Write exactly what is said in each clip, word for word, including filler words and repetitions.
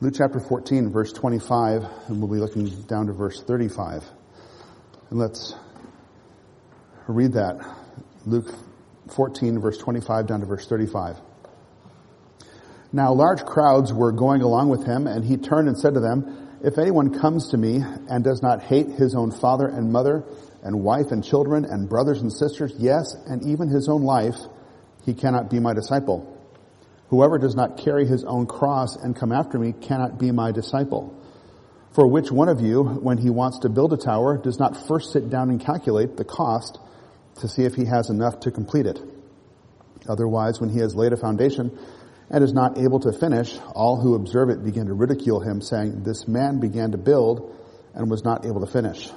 Luke chapter fourteen, verse twenty-five, and we'll be looking down to verse thirty-five. And let's read that. Luke fourteen, verse twenty-five, down to verse thirty-five. Now large crowds were going along with him, and he turned and said to them, "If anyone comes to me and does not hate his own father and mother and wife and children and brothers and sisters, yes, and even his own life, he cannot be my disciple. Whoever does not carry his own cross and come after me cannot be my disciple. For which one of you, when he wants to build a tower, does not first sit down and calculate the cost to see if he has enough to complete it? Otherwise, when he has laid a foundation and is not able to finish, all who observe it begin to ridicule him, saying, 'This man began to build and was not able to finish.'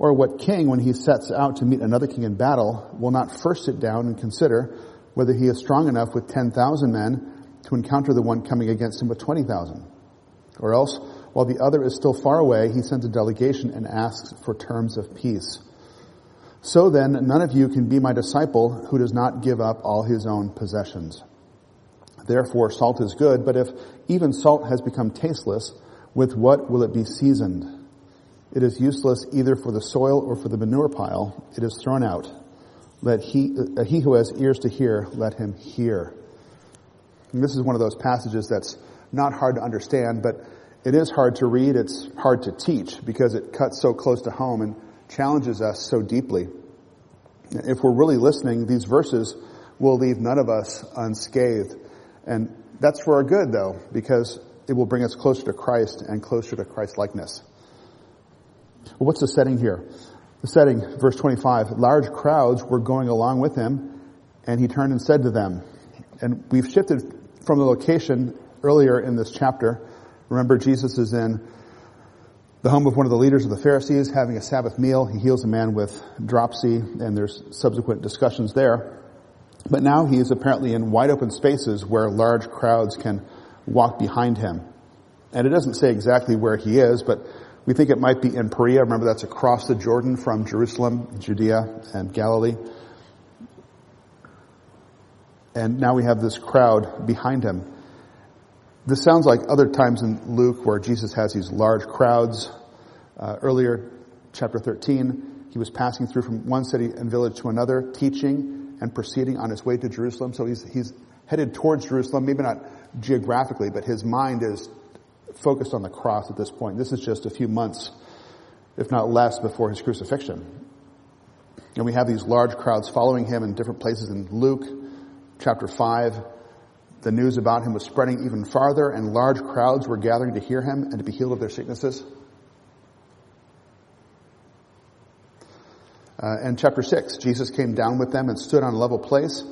Or what king, when he sets out to meet another king in battle, will not first sit down and consider whether he is strong enough with ten thousand men to encounter the one coming against him with twenty thousand? Or else, while the other is still far away, he sends a delegation and asks for terms of peace. So then, none of you can be my disciple who does not give up all his own possessions. Therefore, salt is good, but if even salt has become tasteless, with what will it be seasoned? It is useless either for the soil or for the manure pile. It is thrown out. Let he uh, he who has ears to hear, let him hear." And this is one of those passages that's not hard to understand, but it is hard to read. It's hard to teach because it cuts so close to home and challenges us so deeply. If we're really listening, these verses will leave none of us unscathed. And that's for our good, though, because it will bring us closer to Christ and closer to Christ-likeness. Well, what's the setting here? The setting, verse twenty-five, large crowds were going along with him, and he turned and said to them. And we've shifted from the location earlier in this chapter. Remember, Jesus is in the home of one of the leaders of the Pharisees, having a Sabbath meal. He heals a man with dropsy, and there's subsequent discussions there. But now he is apparently in wide open spaces where large crowds can walk behind him. And it doesn't say exactly where he is, but we think it might be in Perea. Remember, that's across the Jordan from Jerusalem, Judea, and Galilee. And now we have this crowd behind him. This sounds like other times in Luke where Jesus has these large crowds. Uh, earlier, chapter thirteen, he was passing through from one city and village to another, teaching and proceeding on his way to Jerusalem. So he's he's headed towards Jerusalem, maybe not geographically, but his mind is focused on the cross at this point. This is just a few months, if not less, before his crucifixion. And we have these large crowds following him in different places. In Luke chapter five, the news about him was spreading even farther, and large crowds were gathering to hear him and to be healed of their sicknesses. Uh, and chapter six, Jesus came down with them and stood on a level place,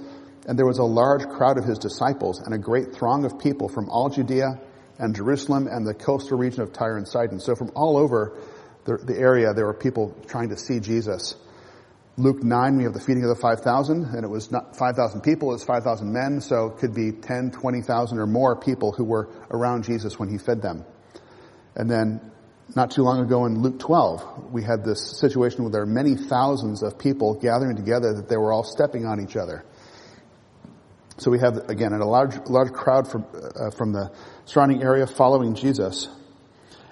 and there was a large crowd of his disciples and a great throng of people from all Judea and Jerusalem and the coastal region of Tyre and Sidon. So from all over the, the area, there were people trying to see Jesus. Luke nine, we have the feeding of the five thousand, and it was not five thousand people, it was five thousand men, so it could be ten, twenty thousand or more people who were around Jesus when he fed them. And then not too long ago in Luke twelve, we had this situation where there are many thousands of people gathering together that they were all stepping on each other. So we have, again, a large large crowd from uh, from the surrounding area following Jesus.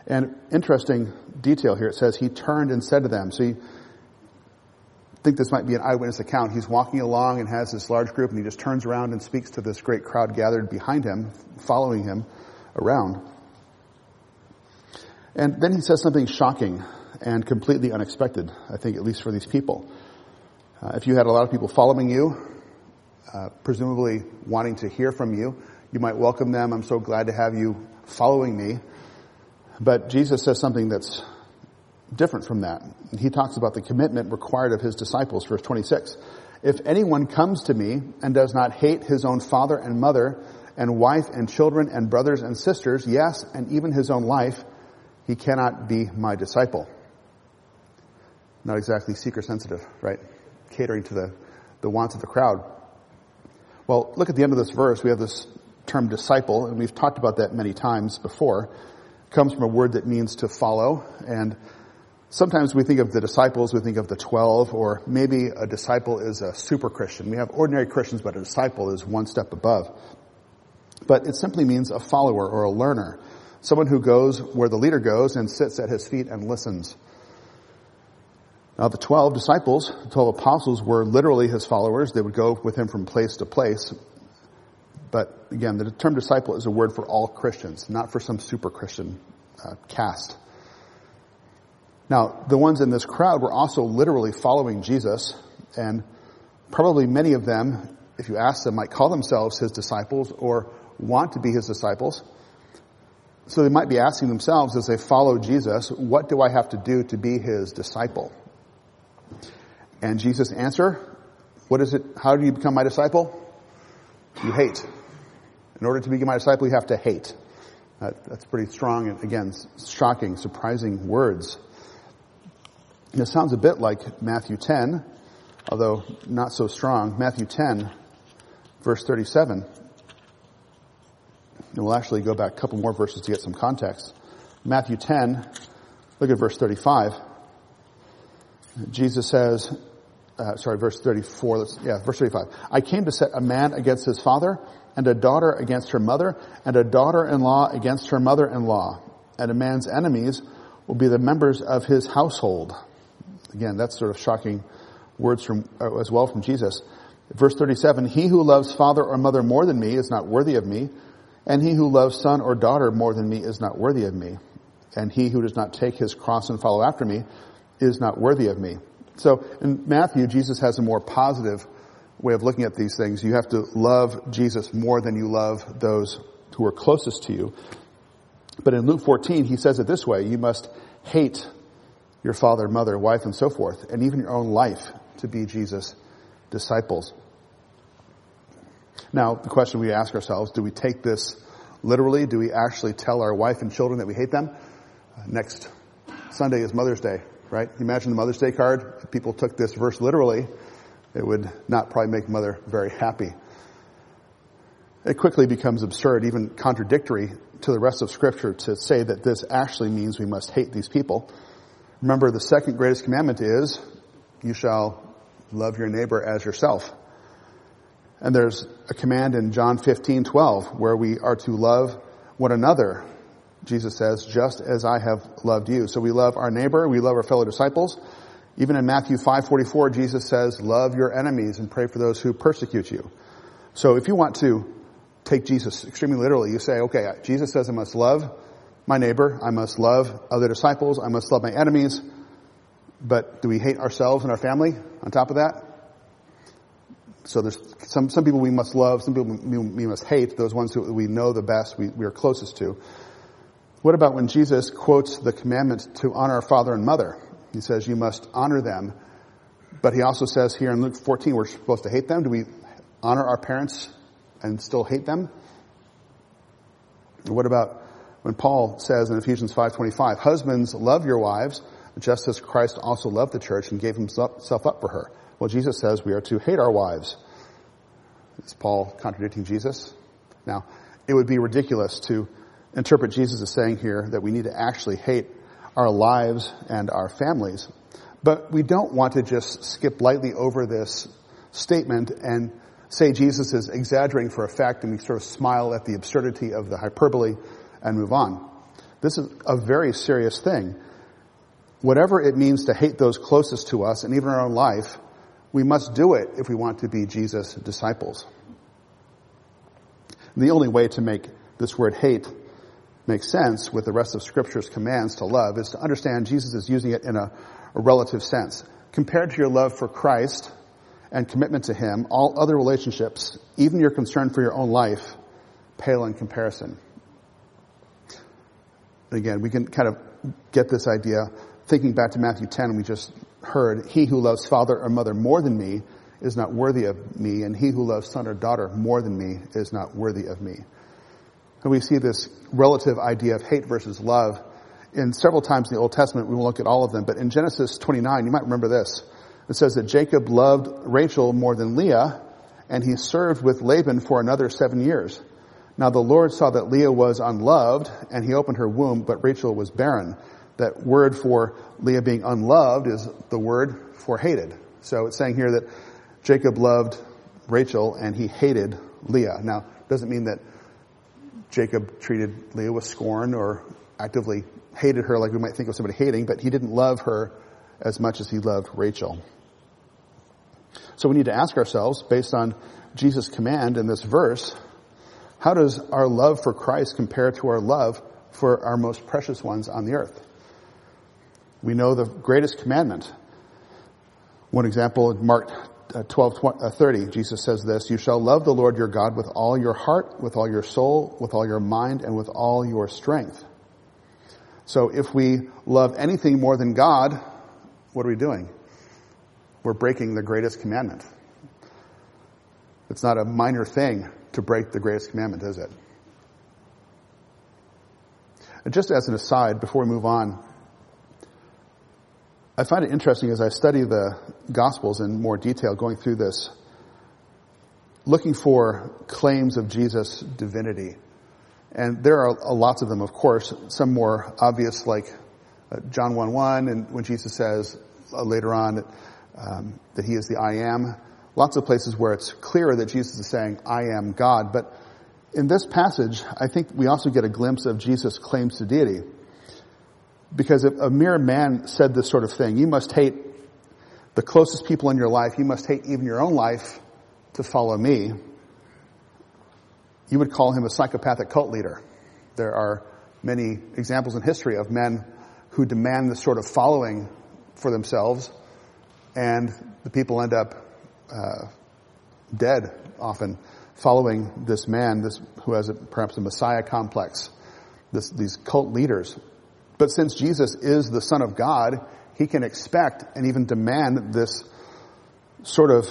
And interesting detail here, it says, he turned and said to them. So you think this might be an eyewitness account. He's walking along and has this large group, and he just turns around and speaks to this great crowd gathered behind him, following him around. And then he says something shocking and completely unexpected, I think, at least for these people. Uh, if you had a lot of people following you, Uh, presumably wanting to hear from you, you might welcome them. I'm so glad to have you following me. But Jesus says something that's different from that. He talks about the commitment required of his disciples, verse twenty-six. If anyone comes to me and does not hate his own father and mother and wife and children and brothers and sisters, yes, and even his own life, he cannot be my disciple. Not exactly seeker-sensitive, right? Catering to the, the wants of the crowd. Well, look at the end of this verse. We have this term disciple, and we've talked about that many times before. It comes from a word that means to follow, and sometimes we think of the disciples, we think of the twelve, or maybe a disciple is a super Christian. We have ordinary Christians, but a disciple is one step above. But it simply means a follower or a learner. Someone who goes where the leader goes and sits at his feet and listens. Now the twelve disciples, the twelve apostles, were literally his followers. They would go with him from place to place. But again, the term disciple is a word for all Christians, not for some super Christian uh, caste. Now, the ones in this crowd were also literally following Jesus, and probably many of them, if you ask them, might call themselves his disciples or want to be his disciples. So they might be asking themselves as they follow Jesus, what do I have to do to be his disciple? And Jesus' answer, what is it? How do you become my disciple? You hate. In order to be my disciple, you have to hate. That, that's pretty strong and, again, shocking, surprising words. It sounds a bit like Matthew ten, although not so strong. Matthew ten, verse thirty-seven. And we'll actually go back a couple more verses to get some context. Matthew ten, look at verse thirty-five. Jesus says, uh, sorry, verse thirty-four, let's, yeah, verse thirty-five. I came to set a man against his father, and a daughter against her mother, and a daughter-in-law against her mother-in-law. And a man's enemies will be the members of his household. Again, that's sort of shocking words from uh, as well from Jesus. Verse thirty-seven, he who loves father or mother more than me is not worthy of me. And he who loves son or daughter more than me is not worthy of me. And he who does not take his cross and follow after me is not worthy of me. So in Matthew, Jesus has a more positive way of looking at these things. You have to love Jesus more than you love those who are closest to you. But in Luke fourteen, he says it this way, you must hate your father, mother, wife, and so forth, and even your own life to be Jesus' disciples. Now, the question we ask ourselves, do we take this literally? Do we actually tell our wife and children that we hate them? Uh, next Sunday is Mother's Day, right? Imagine the Mother's Day card. If people took this verse literally, it would not probably make Mother very happy. It quickly becomes absurd, even contradictory to the rest of Scripture, to say that this actually means we must hate these people. Remember, the second greatest commandment is, you shall love your neighbor as yourself. And there's a command in John fifteen twelve where we are to love one another. Jesus says, just as I have loved you. So we love our neighbor. We love our fellow disciples. Even in Matthew five forty-four, Jesus says, love your enemies and pray for those who persecute you. So if you want to take Jesus extremely literally, you say, okay, Jesus says I must love my neighbor. I must love other disciples. I must love my enemies. But do we hate ourselves and our family on top of that? So there's some, some people we must love, some people we, we must hate, those ones who we know the best, we, we are closest to. What about when Jesus quotes the commandment to honor our father and mother? He says, you must honor them. But he also says here in Luke fourteen, we're supposed to hate them. Do we honor our parents and still hate them? What about when Paul says in Ephesians five twenty-five, husbands, love your wives, just as Christ also loved the church and gave himself up for her. Well, Jesus says we are to hate our wives. Is Paul contradicting Jesus? Now, it would be ridiculous to interpret Jesus as saying here that we need to actually hate our lives and our families. But we don't want to just skip lightly over this statement and say Jesus is exaggerating for effect, and we sort of smile at the absurdity of the hyperbole and move on. This is a very serious thing. Whatever it means to hate those closest to us and even our own life, we must do it if we want to be Jesus' disciples. And the only way to make this word hate make sense with the rest of Scripture's commands to love is to understand Jesus is using it in a, a relative sense. Compared to your love for Christ and commitment to him, all other relationships, even your concern for your own life, pale in comparison. Again, we can kind of get this idea thinking back to Matthew ten, we just heard, he who loves father or mother more than me is not worthy of me, and he who loves son or daughter more than me is not worthy of me. And we see this relative idea of hate versus love in several times in the Old Testament. We won't look at all of them, but in Genesis twenty-nine, you might remember this. It says that Jacob loved Rachel more than Leah, and he served with Laban for another seven years. Now the Lord saw that Leah was unloved, and he opened her womb, but Rachel was barren. That word for Leah being unloved is the word for hated. So it's saying here that Jacob loved Rachel and he hated Leah. Now, it doesn't mean that Jacob treated Leah with scorn or actively hated her, like we might think of somebody hating, but he didn't love her as much as he loved Rachel. So we need to ask ourselves, based on Jesus' command in this verse, how does our love for Christ compare to our love for our most precious ones on the earth? We know the greatest commandment. One example, Mark twelve thirty, Jesus says this: "You shall love the Lord your God with all your heart, with all your soul, with all your mind, and with all your strength." So if we love anything more than God, what are we doing? We're breaking the greatest commandment. It's not a minor thing to break the greatest commandment, is it? And just as an aside, before we move on, I find it interesting as I study the Gospels in more detail, going through this, looking for claims of Jesus' divinity. And there are lots of them, of course, some more obvious, like John one one, and when Jesus says later on um, that he is the I am. Lots of places where it's clearer that Jesus is saying, I am God. But in this passage, I think we also get a glimpse of Jesus' claims to deity. Because if a mere man said this sort of thing, you must hate the closest people in your life, you must hate even your own life to follow me, you would call him a psychopathic cult leader. There are many examples in history of men who demand this sort of following for themselves, and the people end up uh, dead often following this man, this who has a, perhaps a Messiah complex, this, these cult leaders. But since Jesus is the Son of God, he can expect and even demand this sort of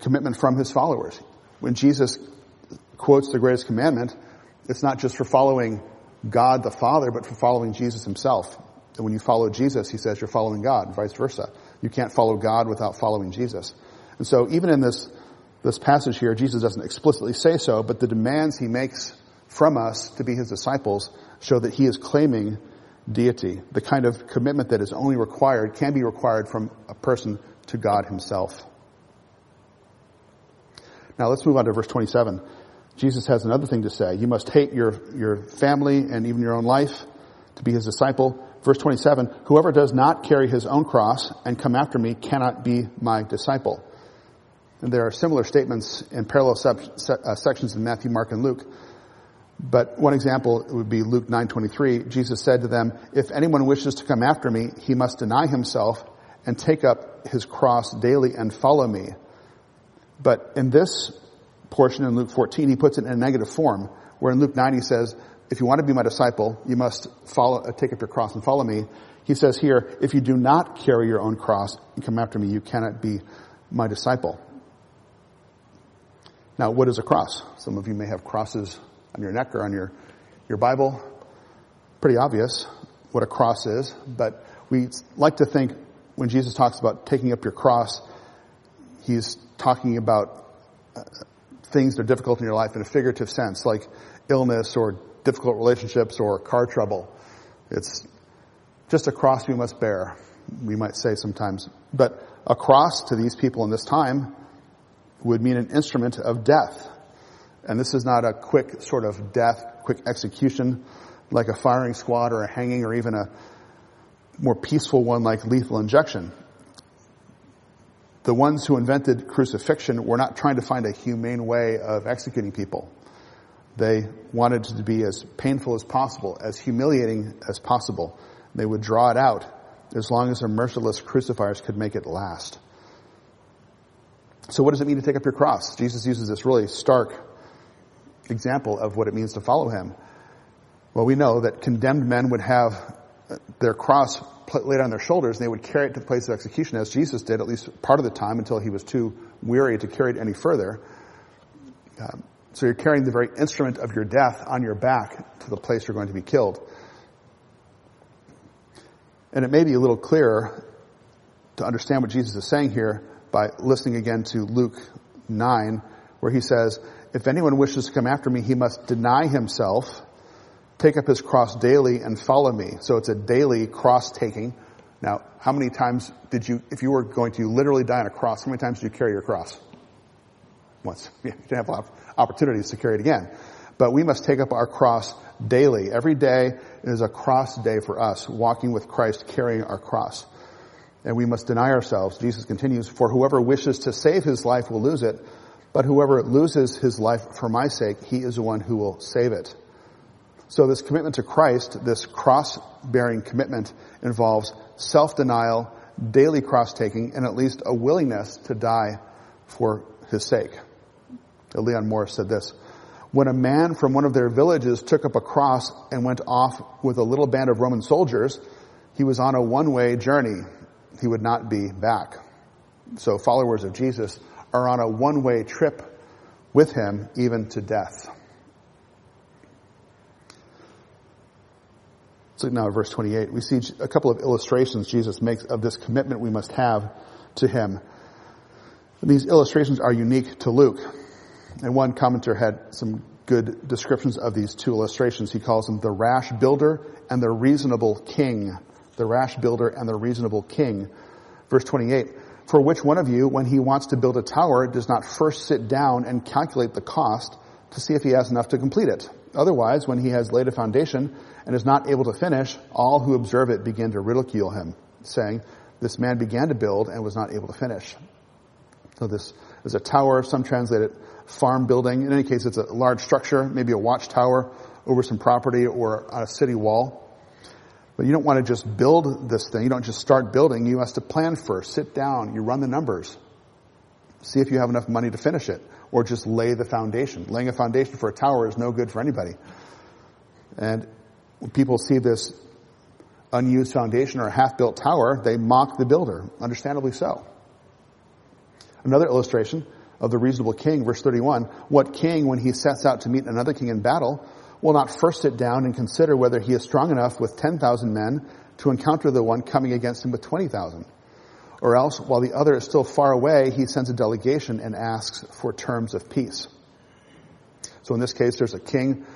commitment from his followers. When Jesus quotes the greatest commandment, it's not just for following God the Father, but for following Jesus himself. And when you follow Jesus, he says you're following God, and vice versa. You can't follow God without following Jesus. And so even in this, this passage here, Jesus doesn't explicitly say so, but the demands he makes from us to be his disciples show that he is claiming deity. The kind of commitment that is only required, can be required from a person to God himself. Now let's move on to verse twenty-seven. Jesus has another thing to say. You must hate your, your family and even your own life to be his disciple. Verse twenty-seven, whoever does not carry his own cross and come after me cannot be my disciple. And there are similar statements in parallel sub, uh, sections in Matthew, Mark, and Luke. But one example would be Luke nine twenty-three. Jesus said to them, if anyone wishes to come after me, he must deny himself and take up his cross daily and follow me. But in this portion in Luke fourteen, he puts it in a negative form, where in Luke nine he says, if you want to be my disciple, you must follow, uh, take up your cross and follow me. He says here, if you do not carry your own cross and come after me, you cannot be my disciple. Now, what is a cross? Some of you may have crosses on your neck or on your, your Bible. Pretty obvious what a cross is, but we like to think when Jesus talks about taking up your cross, he's talking about uh, things that are difficult in your life in a figurative sense, like illness or difficult relationships or car trouble. It's just a cross we must bear, we might say sometimes. But a cross to these people in this time would mean an instrument of death. And this is not a quick sort of death, quick execution, like a firing squad or a hanging or even a more peaceful one like lethal injection. The ones who invented crucifixion were not trying to find a humane way of executing people. They wanted it to be as painful as possible, as humiliating as possible. They would draw it out as long as their merciless crucifiers could make it last. So what does it mean to take up your cross? Jesus uses this really stark example of what it means to follow him. Well, we know that condemned men would have their cross laid on their shoulders, and they would carry it to the place of execution, as Jesus did, at least part of the time, until he was too weary to carry it any further. Um, so you're carrying the very instrument of your death on your back to the place you're going to be killed. And it may be a little clearer to understand what Jesus is saying here by listening again to Luke nine, where he says, if anyone wishes to come after me, he must deny himself, take up his cross daily, and follow me. So it's a daily cross-taking. Now, how many times did you, if you were going to literally die on a cross, how many times did you carry your cross? Once. You didn't have a lot of opportunities to carry it again. But we must take up our cross daily. Every day is a cross day for us, walking with Christ, carrying our cross. And we must deny ourselves. Jesus continues, for whoever wishes to save his life will lose it, but whoever loses his life for my sake, he is the one who will save it. So this commitment to Christ, this cross-bearing commitment, involves self-denial, daily cross-taking, and at least a willingness to die for his sake. Leon Morris said this, when a man from one of their villages took up a cross and went off with a little band of Roman soldiers, he was on a one-way journey. He would not be back. So followers of Jesus are on a one-way trip with him, even to death. Let's look now at verse twenty-eight. We see a couple of illustrations Jesus makes of this commitment we must have to him. These illustrations are unique to Luke. And one commenter had some good descriptions of these two illustrations. He calls them the rash builder and the reasonable king. The rash builder and the reasonable king. Verse twenty-eight, for which one of you, when he wants to build a tower, does not first sit down and calculate the cost to see if he has enough to complete it? Otherwise, when he has laid a foundation and is not able to finish, all who observe it begin to ridicule him, saying, this man began to build and was not able to finish. So this is a tower. Some translate it farm building. In any case, it's a large structure, maybe a watchtower over some property or on a city wall. But you don't want to just build this thing. You don't just start building. You have to plan first. Sit down. You run the numbers. See if you have enough money to finish it, or just lay the foundation. Laying a foundation for a tower is no good for anybody. And when people see this unused foundation or a half-built tower, they mock the builder, understandably so. Another illustration of the reasonable king, verse thirty-one, what king, when he sets out to meet another king in battle, will not first sit down and consider whether he is strong enough with ten thousand men to encounter the one coming against him with twenty thousand? Or else, while the other is still far away, he sends a delegation and asks for terms of peace. So in this case, there's a king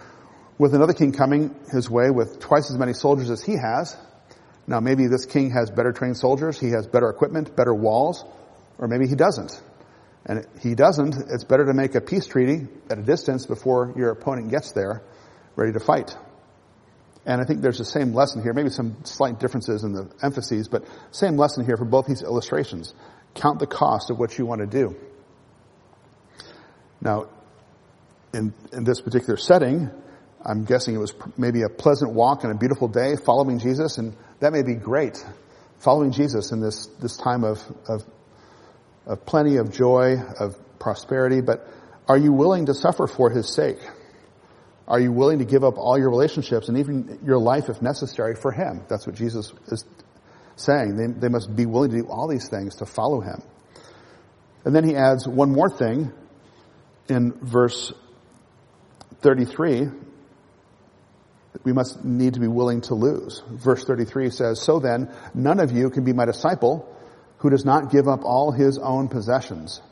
with another king coming his way with twice as many soldiers as he has. Now, maybe this king has better trained soldiers, he has better equipment, better walls, or maybe he doesn't. And if he doesn't, it's better to make a peace treaty at a distance before your opponent gets there, ready to fight. And I think there's the same lesson here, maybe some slight differences in the emphases, but same lesson here for both these illustrations. Count the cost of what you want to do. Now, in, in this particular setting, I'm guessing it was maybe a pleasant walk and a beautiful day following Jesus, and that may be great, following Jesus in this, this time of, of of plenty of joy, of prosperity, but are you willing to suffer for his sake? Are you willing to give up all your relationships and even your life if necessary for him? That's what Jesus is saying. They, they must be willing to do all these things to follow him. And then he adds one more thing in verse thirty-three that we must need to be willing to lose. Verse thirty-three says, so then, none of you can be my disciple who does not give up all his own possessions.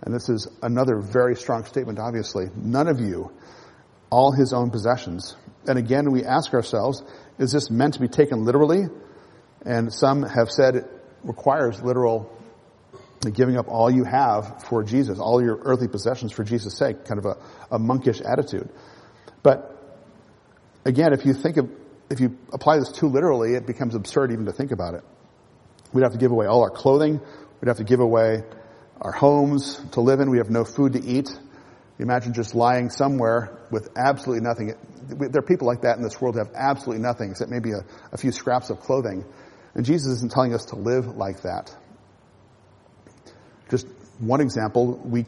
And this is another very strong statement, obviously. None of you, all his own possessions. And again, we ask ourselves, is this meant to be taken literally? And some have said it requires literal giving up all you have for Jesus, all your earthly possessions for Jesus' sake, kind of a, a monkish attitude. But again, if you think of, if you apply this too literally, it becomes absurd even to think about it. We'd have to give away all our clothing. We'd have to give away our homes to live in. We have no food to eat. Imagine just lying somewhere with absolutely nothing. There are people like that in this world who have absolutely nothing, except maybe a, a few scraps of clothing. And Jesus isn't telling us to live like that. Just one example, we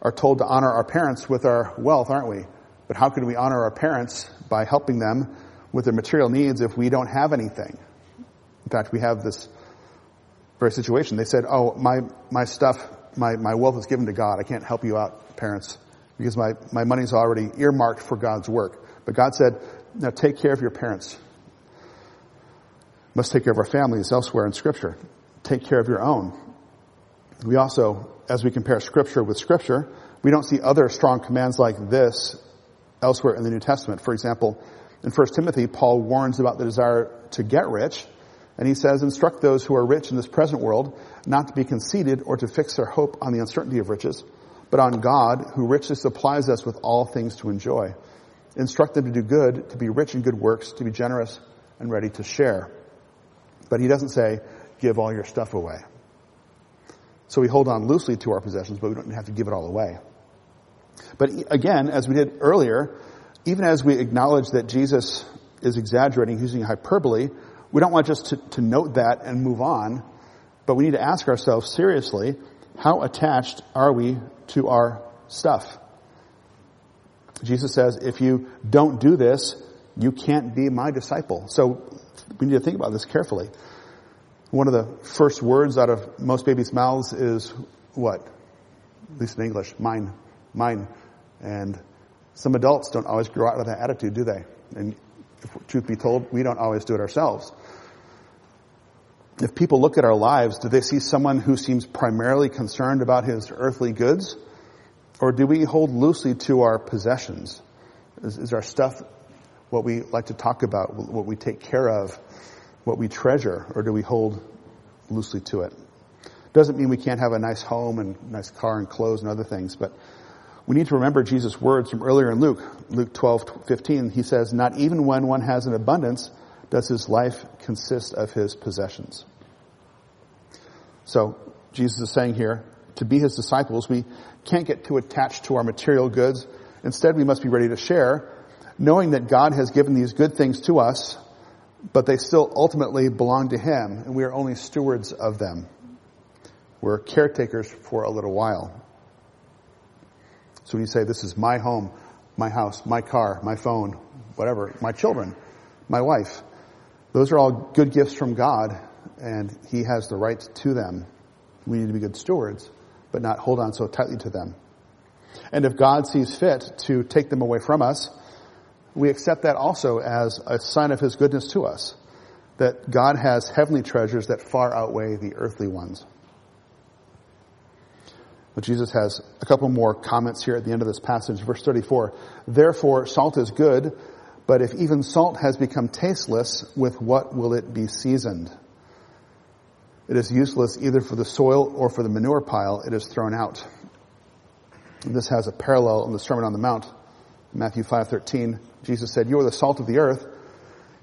are told to honor our parents with our wealth, aren't we? But how can we honor our parents by helping them with their material needs if we don't have anything? In fact, we have this situation. They said, oh, my, my stuff, my, my wealth is given to God. I can't help you out, parents, because my, my money is already earmarked for God's work. But God said, now take care of your parents. Must take care of our families elsewhere in Scripture. Take care of your own. We also, as we compare Scripture with Scripture, we don't see other strong commands like this elsewhere in the New Testament. For example, in First Timothy, Paul warns about the desire to get rich. And he says, instruct those who are rich in this present world not to be conceited or to fix their hope on the uncertainty of riches, but on God, who richly supplies us with all things to enjoy. Instruct them to do good, to be rich in good works, to be generous and ready to share. But he doesn't say, give all your stuff away. So we hold on loosely to our possessions, but we don't have to give it all away. But again, as we did earlier, even as we acknowledge that Jesus is exaggerating, using hyperbole, we don't want just to, to note that and move on, but we need to ask ourselves seriously, how attached are we to our stuff? Jesus says, if you don't do this, you can't be my disciple. So we need to think about this carefully. One of the first words out of most babies' mouths is what? At least in English, mine, mine. And some adults don't always grow out of that attitude, do they? And if truth be told, we don't always do it ourselves. If people look at our lives, do they see someone who seems primarily concerned about his earthly goods? Or do we hold loosely to our possessions? Is, is our stuff what we like to talk about, what we take care of, what we treasure, or do we hold loosely to it? Doesn't mean we can't have a nice home and nice car and clothes and other things, but we need to remember Jesus' words from earlier in Luke, Luke twelve fifteen. He says, not even when one has an abundance does his life consist of his possessions. So Jesus is saying here, to be his disciples, we can't get too attached to our material goods. Instead, we must be ready to share, knowing that God has given these good things to us, but they still ultimately belong to him, and we are only stewards of them. We're caretakers for a little while. So when you say, this is my home, my house, my car, my phone, whatever, my children, my wife, those are all good gifts from God, and he has the right to them. We need to be good stewards, but not hold on so tightly to them. And if God sees fit to take them away from us, we accept that also as a sign of his goodness to us, that God has heavenly treasures that far outweigh the earthly ones. But Jesus has a couple more comments here at the end of this passage, verse thirty-four. Therefore, salt is good, but if even salt has become tasteless, with what will it be seasoned? It is useless either for the soil or for the manure pile. It is thrown out. And this has a parallel in the Sermon on the Mount. Matthew five thirteen, Jesus said, you are the salt of the earth.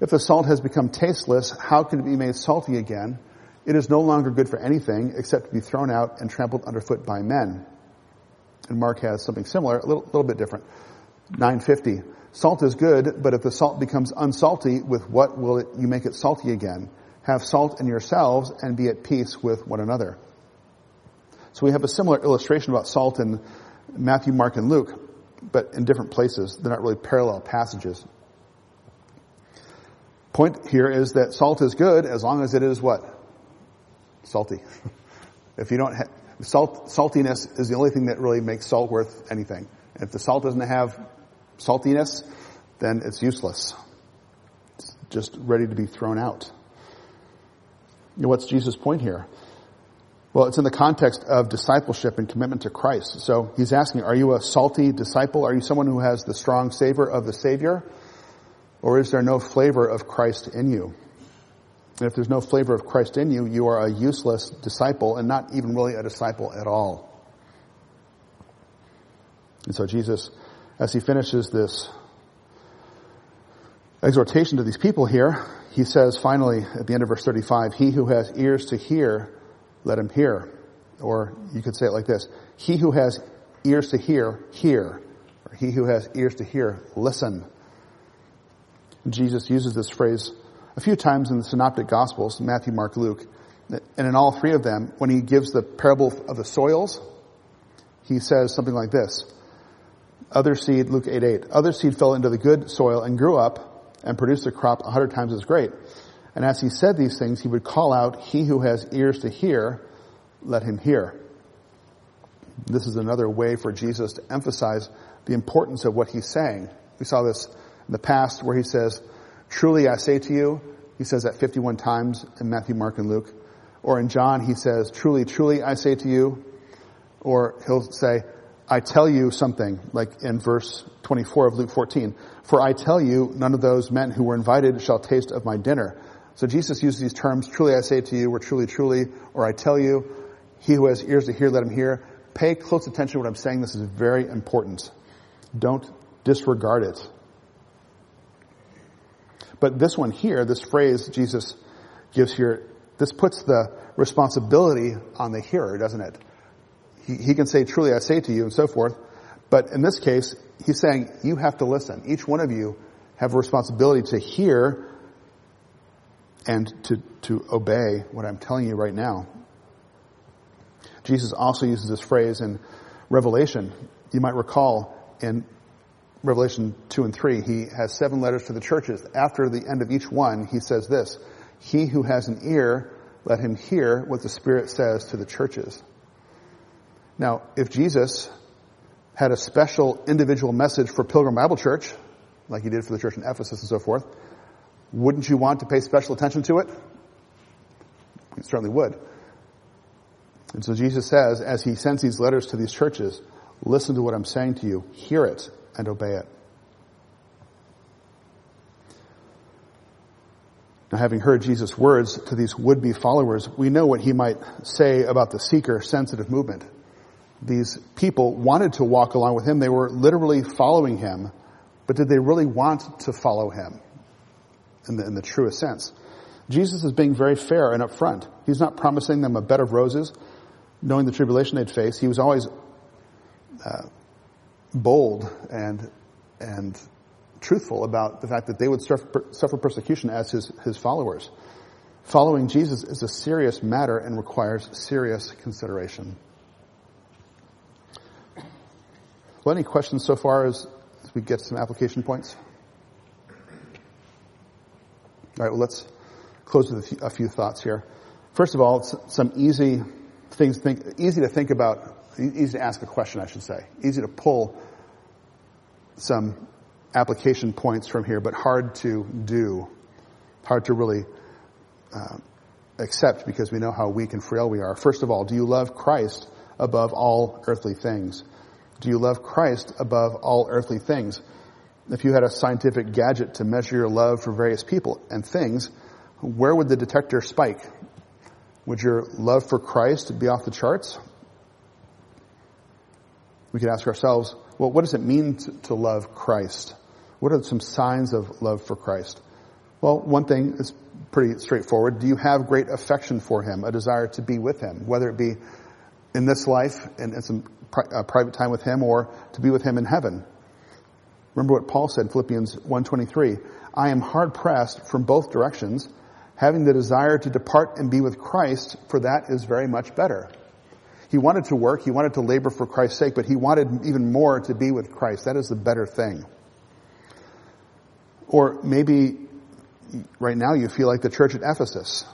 If the salt has become tasteless, how can it be made salty again? It is no longer good for anything except to be thrown out and trampled underfoot by men. And Mark has something similar, a little, little bit different. nine fifty, salt is good, but if the salt becomes unsalty, with what will it, you make it salty again? Have salt in yourselves and be at peace with one another. So we have a similar illustration about salt in Matthew, Mark, and Luke, but in different places. They're not really parallel passages. Point here is that salt is good as long as it is what? Salty. If you don't have, salt, saltiness is the only thing that really makes salt worth anything. If the salt doesn't have saltiness, then it's useless. It's just ready to be thrown out. You know, what's Jesus' point here? Well, it's in the context of discipleship and commitment to Christ. So he's asking, are you a salty disciple? Are you someone who has the strong savor of the Savior? Or is there no flavor of Christ in you? And if there's no flavor of Christ in you, you are a useless disciple and not even really a disciple at all. And so Jesus, as he finishes this exhortation to these people here, he says finally at the end of verse thirty-five, he who has ears to hear, let him hear. Or you could say it like this, he who has ears to hear, hear. Or he who has ears to hear, listen. Jesus uses this phrase a few times in the Synoptic Gospels, Matthew, Mark, Luke. And in all three of them, when he gives the parable of the soils, he says something like this. Other seed, Luke eight eight, other seed fell into the good soil and grew up and produced a crop a hundred times as great. And as he said these things, he would call out, he who has ears to hear, let him hear. This is another way for Jesus to emphasize the importance of what he's saying. We saw this in the past where he says, truly I say to you, he says that fifty-one times in Matthew, Mark, and Luke. Or in John, he says, truly, truly I say to you. Or he'll say, I tell you something, like in verse twenty-four of Luke fourteen. For I tell you, none of those men who were invited shall taste of my dinner. So Jesus uses these terms, truly I say to you, or truly, truly, or I tell you. He who has ears to hear, let him hear. Pay close attention to what I'm saying. This is very important. Don't disregard it. But this one here, this phrase Jesus gives here, this puts the responsibility on the hearer, doesn't it? He, he can say, truly I say to you, and so forth. But in this case, he's saying, you have to listen. Each one of you have a responsibility to hear and to, to obey what I'm telling you right now. Jesus also uses this phrase in Revelation. You might recall in Revelation two and three, he has seven letters to the churches. After the end of each one, he says this, he who has an ear, let him hear what the Spirit says to the churches. Now, if Jesus had a special individual message for Pilgrim Bible Church, like he did for the church in Ephesus and so forth, wouldn't you want to pay special attention to it? You certainly would. And so Jesus says, as he sends these letters to these churches, listen to what I'm saying to you, hear it, and obey it. Now, having heard Jesus' words to these would-be followers, we know what he might say about the seeker-sensitive movement. These people wanted to walk along with him. They were literally following him, but did they really want to follow him in the, in the truest sense? Jesus is being very fair and upfront. He's not promising them a bed of roses, knowing the tribulation they'd face. He was always uh, bold and and truthful about the fact that they would suffer, suffer persecution as his, his followers. Following Jesus is a serious matter and requires serious consideration. Well, any questions so far as, as we get some application points? All right, well, let's close with a few thoughts here. First of all, some easy things, think, easy to think about, easy to ask a question, I should say. Easy to pull some application points from here, but hard to do, hard to really uh, accept because we know how weak and frail we are. First of all, do you love Christ above all earthly things? Do you love Christ above all earthly things? If you had a scientific gadget to measure your love for various people and things, where would the detector spike? Would your love for Christ be off the charts? We could ask ourselves, well, what does it mean to, to love Christ? What are some signs of love for Christ? Well, one thing is pretty straightforward. Do you have great affection for him, a desire to be with him, whether it be in this life and, and some pri- uh, private time with him or to be with him in heaven? Remember what Paul said, Philippians one twenty-three, I am hard-pressed from both directions, having the desire to depart and be with Christ, for that is very much better. He wanted to work, he wanted to labor for Christ's sake, but he wanted even more to be with Christ. That is the better thing. Or maybe right now you feel like the church at Ephesus.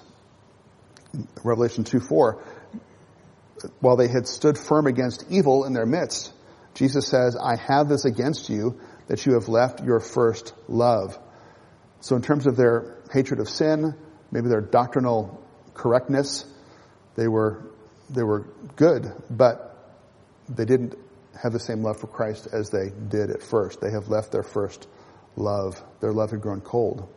Revelation two four, while they had stood firm against evil in their midst, Jesus says, I have this against you, that you have left your first love. So in terms of their hatred of sin, maybe their doctrinal correctness, they were they were good, but they didn't have the same love for Christ as they did at first. They have left their first love. Their love had grown cold.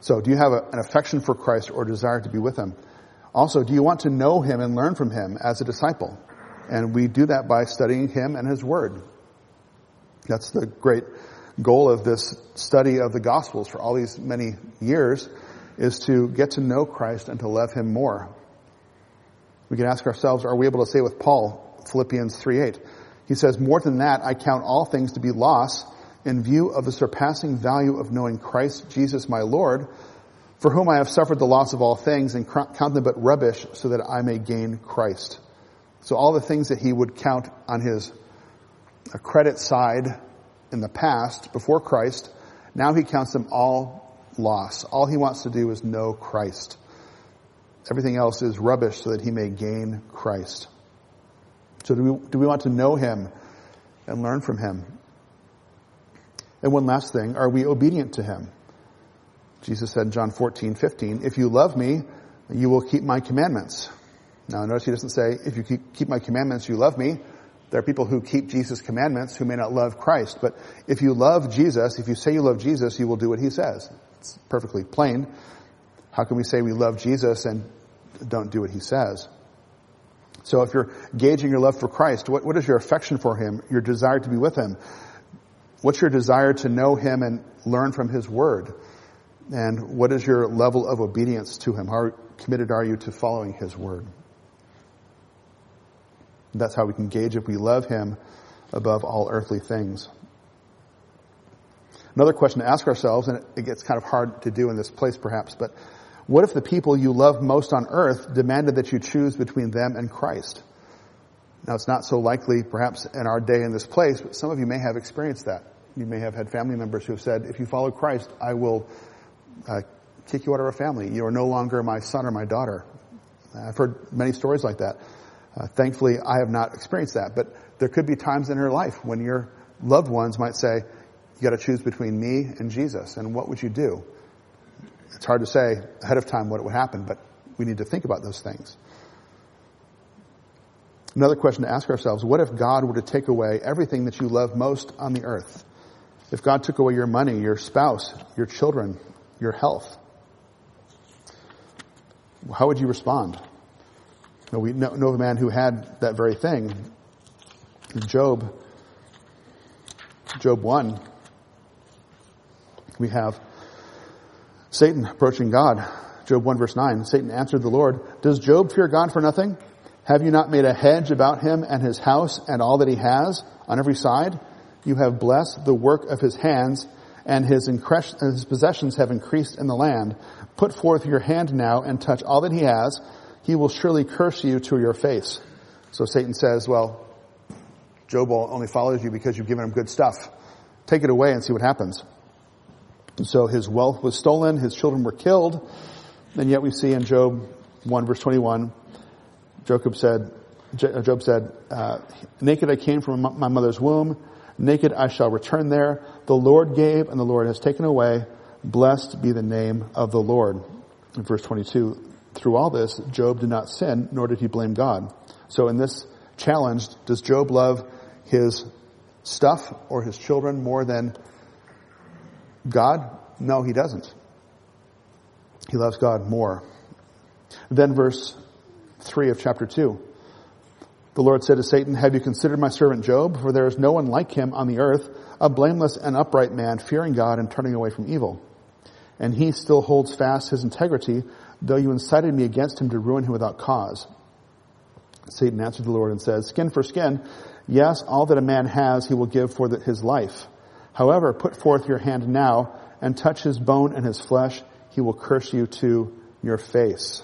So do you have a, an affection for Christ or desire to be with him? Also, do you want to know him and learn from him as a disciple? And we do that by studying him and his word. That's the great goal of this study of the Gospels for all these many years, is to get to know Christ and to love him more. We can ask ourselves, are we able to say with Paul, Philippians three eight, he says, more than that, I count all things to be loss in view of the surpassing value of knowing Christ Jesus my Lord, for whom I have suffered the loss of all things and count them but rubbish so that I may gain Christ. So all the things that he would count on his credit side in the past, before Christ, now he counts them all loss. All he wants to do is know Christ. Everything else is rubbish so that he may gain Christ. So do we, do we want to know him and learn from him? And one last thing, are we obedient to him? Jesus said in John fourteen fifteen, if you love me, you will keep my commandments. Now notice he doesn't say, if you keep, keep my commandments, you love me. There are people who keep Jesus' commandments who may not love Christ. But if you love Jesus, if you say you love Jesus, you will do what he says. It's perfectly plain. How can we say we love Jesus and don't do what he says? So if you're gauging your love for Christ, what, what is your affection for him, your desire to be with him? What's your desire to know him and learn from his word? And what is your level of obedience to him? How committed are you to following his word? That's how we can gauge if we love him above all earthly things. Another question to ask ourselves, and it gets kind of hard to do in this place perhaps, but what if the people you love most on earth demanded that you choose between them and Christ? Now, it's not so likely perhaps in our day in this place, but some of you may have experienced that. You may have had family members who have said, if you follow Christ, I will uh, kick you out of our family. You are no longer my son or my daughter. I've heard many stories like that. Uh, thankfully, I have not experienced that, but there could be times in your life when your loved ones might say, you got to choose between me and Jesus, and what would you do? It's hard to say ahead of time what would happen, but we need to think about those things. Another question to ask ourselves, what if God were to take away everything that you love most on the earth? If God took away your money, your spouse, your children, your health, how would you respond? Now, we know of a man who had that very thing. Job, Job one, we have Satan approaching God. Job one verse nine, Satan answered the Lord, does Job fear God for nothing? Have you not made a hedge about him and his house and all that he has on every side? You have blessed the work of his hands, and his, incres- his possessions have increased in the land. Put forth your hand now and touch all that he has. He will surely curse you to your face. So Satan says, well, Job only follows you because you've given him good stuff. Take it away and see what happens. And so his wealth was stolen, his children were killed, and yet we see in Job one verse twenty-one, Jacob said, Job said, uh, naked I came from my mother's womb, naked I shall return there. The Lord gave and the Lord has taken away. Blessed be the name of the Lord. In verse twenty-two, through all this, Job did not sin, nor did he blame God. So in this challenge, does Job love his stuff or his children more than God? No, he doesn't. He loves God more. Then verse three of chapter two. The Lord said to Satan, have you considered my servant Job? For there is no one like him on the earth, a blameless and upright man, fearing God and turning away from evil. And he still holds fast his integrity, though you incited me against him to ruin him without cause. Satan answered the Lord and says, skin for skin, yes, all that a man has he will give for the, his life. However, put forth your hand now and touch his bone and his flesh. He will curse you to your face.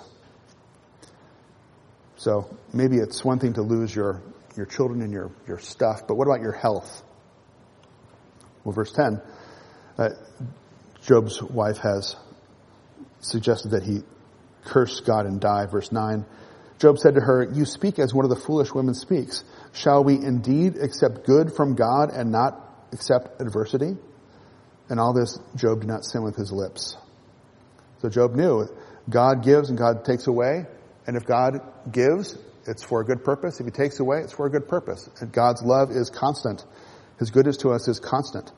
So maybe it's one thing to lose your, your children and your, your stuff, but what about your health? Well, verse ten, uh, Job's wife has suggested that he curse God and die. Verse nine, Job said to her, you speak as one of the foolish women speaks. Shall we indeed accept good from God and not accept adversity? And all this, Job did not sin with his lips. So Job knew God gives and God takes away. And if God gives, it's for a good purpose. If he takes away, it's for a good purpose. And God's love is constant. His goodness to us is constant.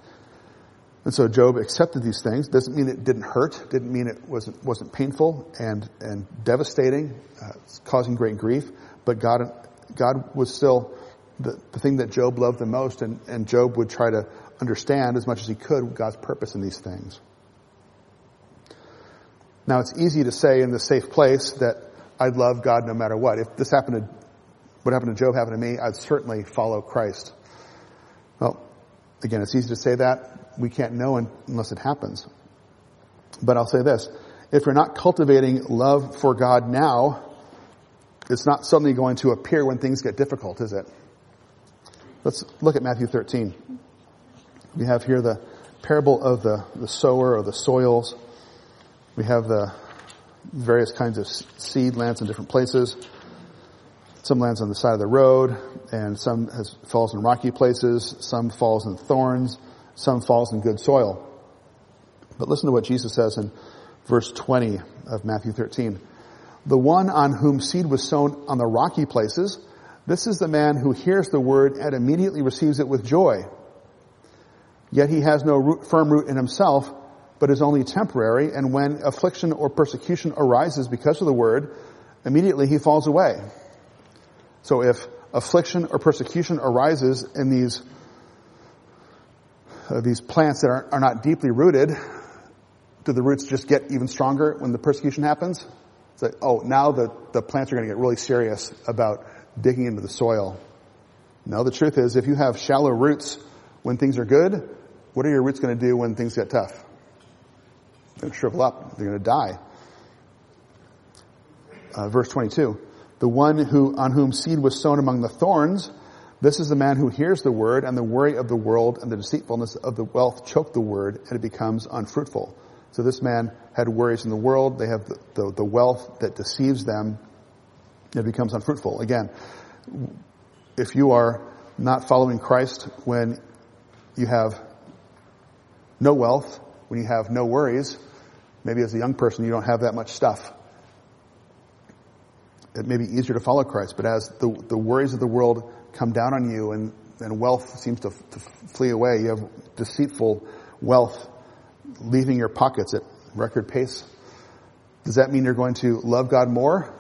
And so Job accepted these things. Doesn't mean it didn't hurt. Didn't mean it wasn't wasn't painful and and devastating, uh, causing great grief. But God God was still the, the thing that Job loved the most, and, and Job would try to understand as much as he could God's purpose in these things. Now, it's easy to say in the safe place that I'd love God no matter what. If this happened to what happened to Job happened to me, I'd certainly follow Christ. Well, again, it's easy to say that. We can't know unless it happens. But I'll say this. If you're not cultivating love for God now, it's not suddenly going to appear when things get difficult, is it? Let's look at Matthew thirteen. We have here the parable of the, the sower or the soils. We have the various kinds of seed lands in different places. Some lands on the side of the road, and some has, falls in rocky places. Some falls in thorns. Some falls in good soil. But listen to what Jesus says in verse twenty of Matthew thirteen. The one on whom seed was sown on the rocky places, this is the man who hears the word and immediately receives it with joy. Yet he has no root, firm root in himself, but is only temporary, and when affliction or persecution arises because of the word, immediately he falls away. So if affliction or persecution arises in these uh, these plants that are, are not deeply rooted, do the roots just get even stronger when the persecution happens? It's like, oh, now the, the plants are going to get really serious about digging into the soil. No, the truth is, if you have shallow roots when things are good, what are your roots going to do when things get tough? They're going to shrivel up. They're going to die. Uh, verse twenty-two, the one who on whom seed was sown among the thorns, this is the man who hears the word, and the worry of the world and the deceitfulness of the wealth choke the word, and it becomes unfruitful. So this man had worries in the world. They have the, the, the wealth that deceives them. It becomes unfruitful. Again, if you are not following Christ when you have no wealth, when you have no worries, maybe as a young person you don't have that much stuff. It may be easier to follow Christ, but as the, the worries of the world come down on you and, and wealth seems to, to flee away, you have deceitful wealth leaving your pockets at record pace. Does that mean you're going to love God more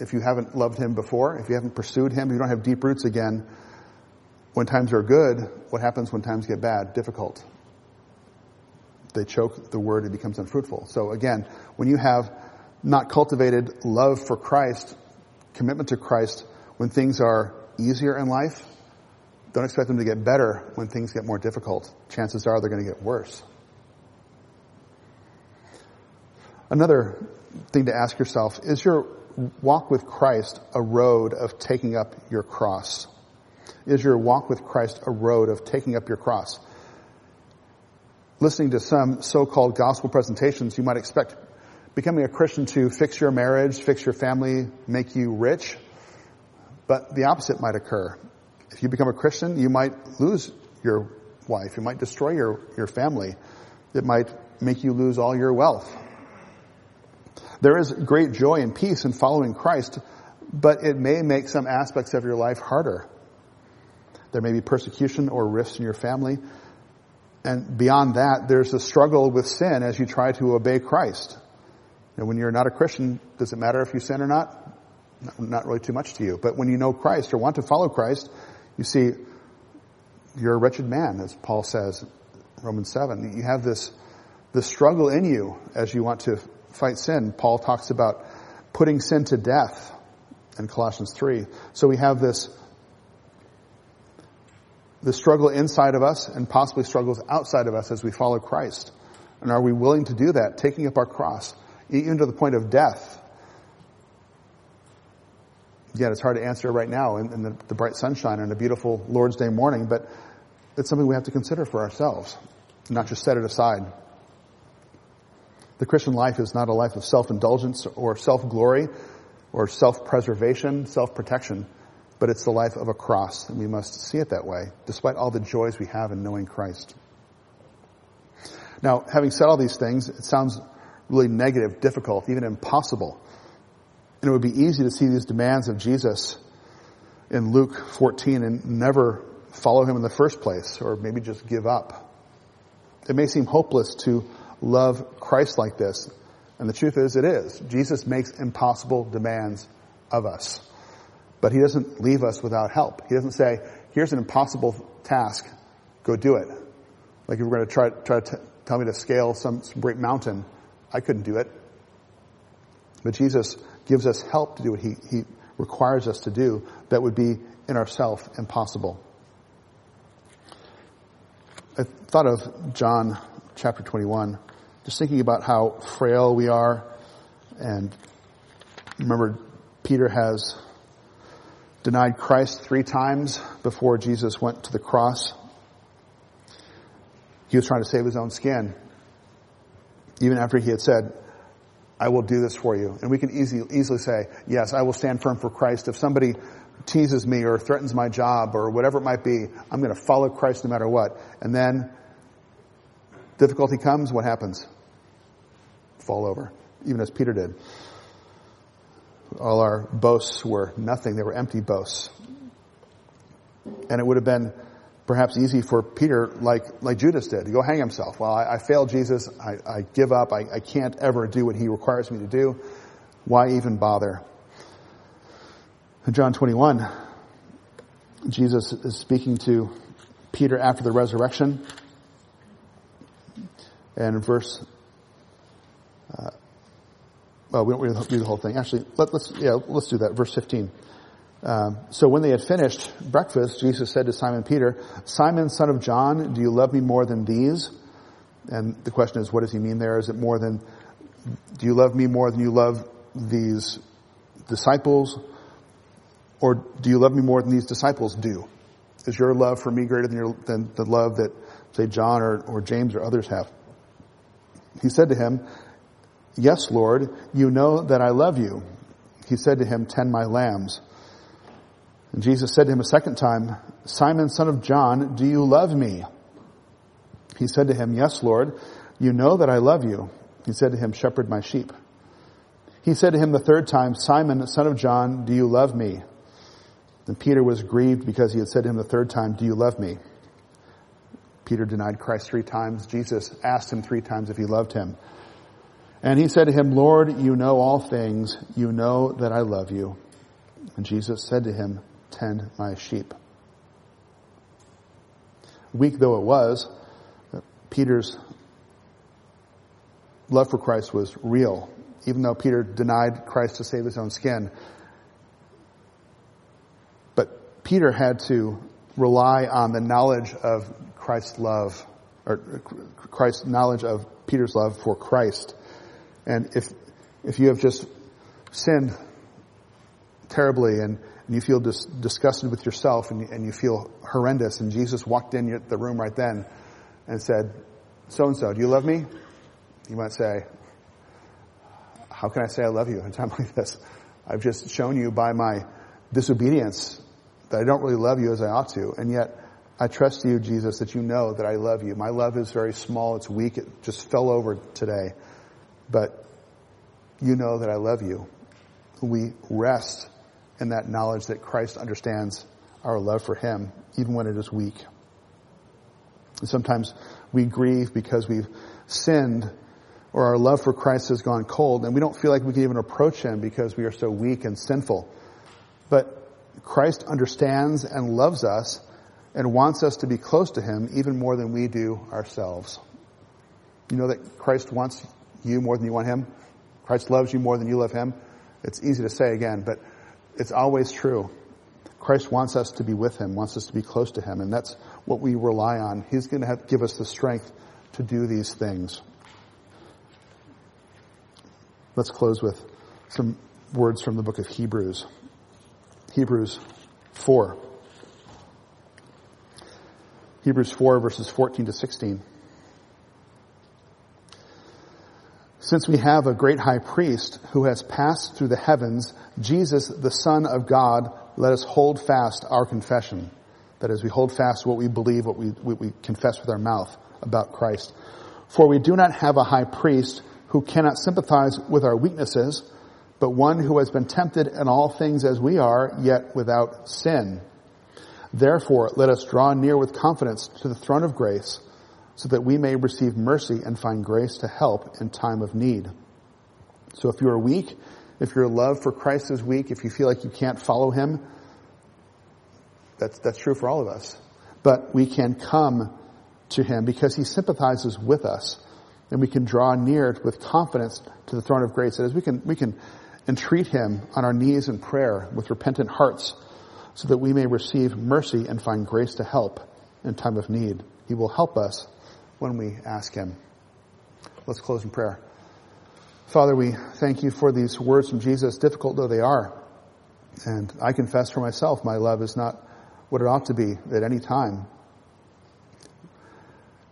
if you haven't loved Him before? If you haven't pursued Him, if you don't have deep roots again, when times are good, what happens when times get bad, difficult? They choke the word, it becomes unfruitful. So again, when you have not cultivated love for Christ, commitment to Christ, when things are easier in life, don't expect them to get better when things get more difficult. Chances are they're going to get worse. Another thing to ask yourself, is your walk with Christ a road of taking up your cross? Is your walk with Christ a road of taking up your cross? Listening to some so-called gospel presentations, you might expect becoming a Christian to fix your marriage, fix your family, make you rich. But the opposite might occur. If you become a Christian, you might lose your wife. You might destroy your, your family. It might make you lose all your wealth. There is great joy and peace in following Christ, but it may make some aspects of your life harder. There may be persecution or rifts in your family. And beyond that, there's a struggle with sin as you try to obey Christ. And when you're not a Christian, does it matter if you sin or not? Not really too much to you. But when you know Christ or want to follow Christ, you see, you're a wretched man, as Paul says, Romans seven. You have this, this struggle in you as you want to fight sin. Paul talks about putting sin to death in Colossians three. So we have this the struggle inside of us and possibly struggles outside of us as we follow Christ. And are we willing to do that, taking up our cross, even to the point of death? Again, it's hard to answer right now in, in the, the bright sunshine and a beautiful Lord's Day morning, but it's something we have to consider for ourselves, not just set it aside. The Christian life is not a life of self-indulgence or self-glory or self-preservation, self-protection, but it's the life of a cross, and we must see it that way, despite all the joys we have in knowing Christ. Now, having said all these things, it sounds really negative, difficult, even impossible. And it would be easy to see these demands of Jesus in Luke fourteen and never follow Him in the first place, or maybe just give up. It may seem hopeless to love Christ like this, and the truth is it is. Jesus makes impossible demands of us, but He doesn't leave us without help. He doesn't say, here's an impossible task, go do it. Like if you were going to try, try to t- tell me to scale some, some great mountain, I couldn't do it. But Jesus gives us help to do what he, he requires us to do that would be in ourself impossible. I thought of John chapter twenty-one, just thinking about how frail we are. And remember, Peter has denied Christ three times before Jesus went to the cross. He was trying to save his own skin, even after he had said, I will do this for you. And we can easy, easily say, yes, I will stand firm for Christ. If somebody teases me or threatens my job or whatever it might be, I'm going to follow Christ no matter what. And then difficulty comes, what happens? Fall over, even as Peter did. All our boasts were nothing. They were empty boasts. And it would have been perhaps easy for Peter, like, like Judas did, to go hang himself. Well, I, I failed Jesus. I, I give up. I, I can't ever do what He requires me to do. Why even bother? In John twenty-one, Jesus is speaking to Peter after the resurrection. And in verse, uh, well, we don't read the, read the whole thing. Actually, let, let's, yeah, let's do that. Verse fifteen. Um, so when they had finished breakfast, Jesus said to Simon Peter, "Simon, son of John, do you love me more than these?" And the question is, what does he mean there? Is it more than, do you love me more than you love these disciples? Or do you love me more than these disciples do? Is your love for me greater than your, than the love that, say, John or, or James or others have? He said to him, "Yes, Lord, you know that I love you." He said to him, "Tend my lambs." And Jesus said to him a second time, "Simon, son of John, do you love me?" He said to him, "Yes, Lord, you know that I love you." He said to him, "Shepherd my sheep." He said to him the third time, "Simon, son of John, do you love me?" And Peter was grieved because he had said to him the third time, "Do you love me?" Peter denied Christ three times. Jesus asked him three times if he loved him. And he said to him, "Lord, you know all things. You know that I love you." And Jesus said to him, "Tend my sheep." Weak though it was, Peter's love for Christ was real. Even though Peter denied Christ to save his own skin, but Peter had to rely on the knowledge of Christ's love, or Christ's knowledge of Peter's love for Christ. And if if you have just sinned terribly and and you feel dis- disgusted with yourself, and, and you feel horrendous, and Jesus walked in the room right then and said, "So-and-so, do you love me?" You might say, "How can I say I love you in a time like this? I've just shown you by my disobedience that I don't really love you as I ought to, and yet I trust you, Jesus, that you know that I love you. My love is very small, it's weak, it just fell over today, but you know that I love you." We rest and that knowledge that Christ understands our love for him, even when it is weak. And sometimes we grieve because we've sinned, or our love for Christ has gone cold, and we don't feel like we can even approach him because we are so weak and sinful. But Christ understands and loves us and wants us to be close to him even more than we do ourselves. You know that Christ wants you more than you want him? Christ loves you more than you love him? It's easy to say again, but it's always true. Christ wants us to be with him, wants us to be close to him, and that's what we rely on. He's going to have, give us the strength to do these things. Let's close with some words from the book of Hebrews. Hebrews four. Hebrews four, verses fourteen to sixteen. "Since we have a great high priest who has passed through the heavens, Jesus, the Son of God, let us hold fast our confession." That is, we hold fast what we believe, what we, what we confess with our mouth about Christ. "For we do not have a high priest who cannot sympathize with our weaknesses, but one who has been tempted in all things as we are, yet without sin. Therefore, let us draw near with confidence to the throne of grace, so that we may receive mercy and find grace to help in time of need." So if you are weak, if your love for Christ is weak, if you feel like you can't follow him, that's that's true for all of us. But we can come to him because he sympathizes with us, and we can draw near with confidence to the throne of grace. That is, we can we can entreat him on our knees in prayer with repentant hearts, so that we may receive mercy and find grace to help in time of need. He will help us when we ask him. Let's close in prayer. Father, we thank you for these words from Jesus, difficult though they are. And I confess for myself, my love is not what it ought to be at any time.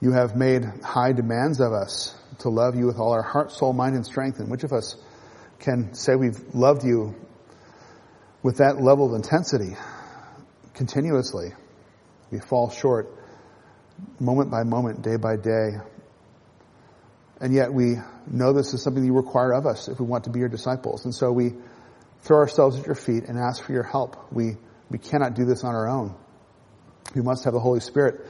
You have made high demands of us to love you with all our heart, soul, mind, and strength. And which of us can say we've loved you with that level of intensity continuously? We fall short moment by moment, day by day. And yet we know this is something you require of us if we want to be your disciples. And so we throw ourselves at your feet and ask for your help. We we cannot do this on our own. We must have the Holy Spirit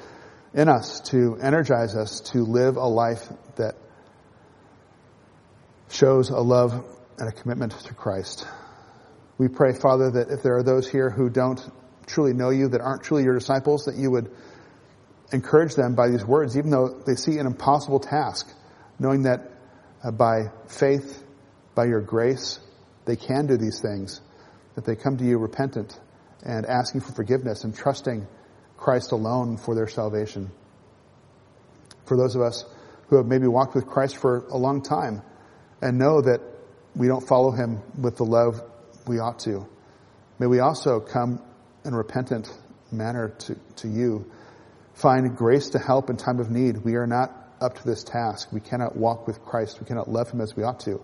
in us to energize us to live a life that shows a love and a commitment to Christ. We pray, Father, that if there are those here who don't truly know you, that aren't truly your disciples, that you would encourage them by these words, even though they see an impossible task, knowing that uh, by faith, by your grace, they can do these things, that they come to you repentant and asking for forgiveness and trusting Christ alone for their salvation. For those of us who have maybe walked with Christ for a long time and know that we don't follow him with the love we ought to, may we also come in a repentant manner to, to you. Find grace to help in time of need. We are not up to this task. We cannot walk with Christ. We cannot love him as we ought to.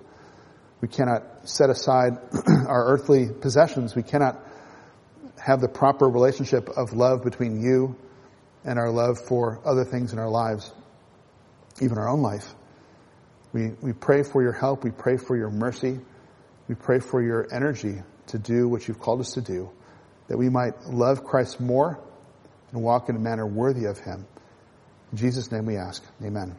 We cannot set aside our earthly possessions. We cannot have the proper relationship of love between you and our love for other things in our lives, even our own life. We we pray for your help. We pray for your mercy. We pray for your energy to do what you've called us to do, that we might love Christ more and walk in a manner worthy of him. In Jesus' name we ask. Amen.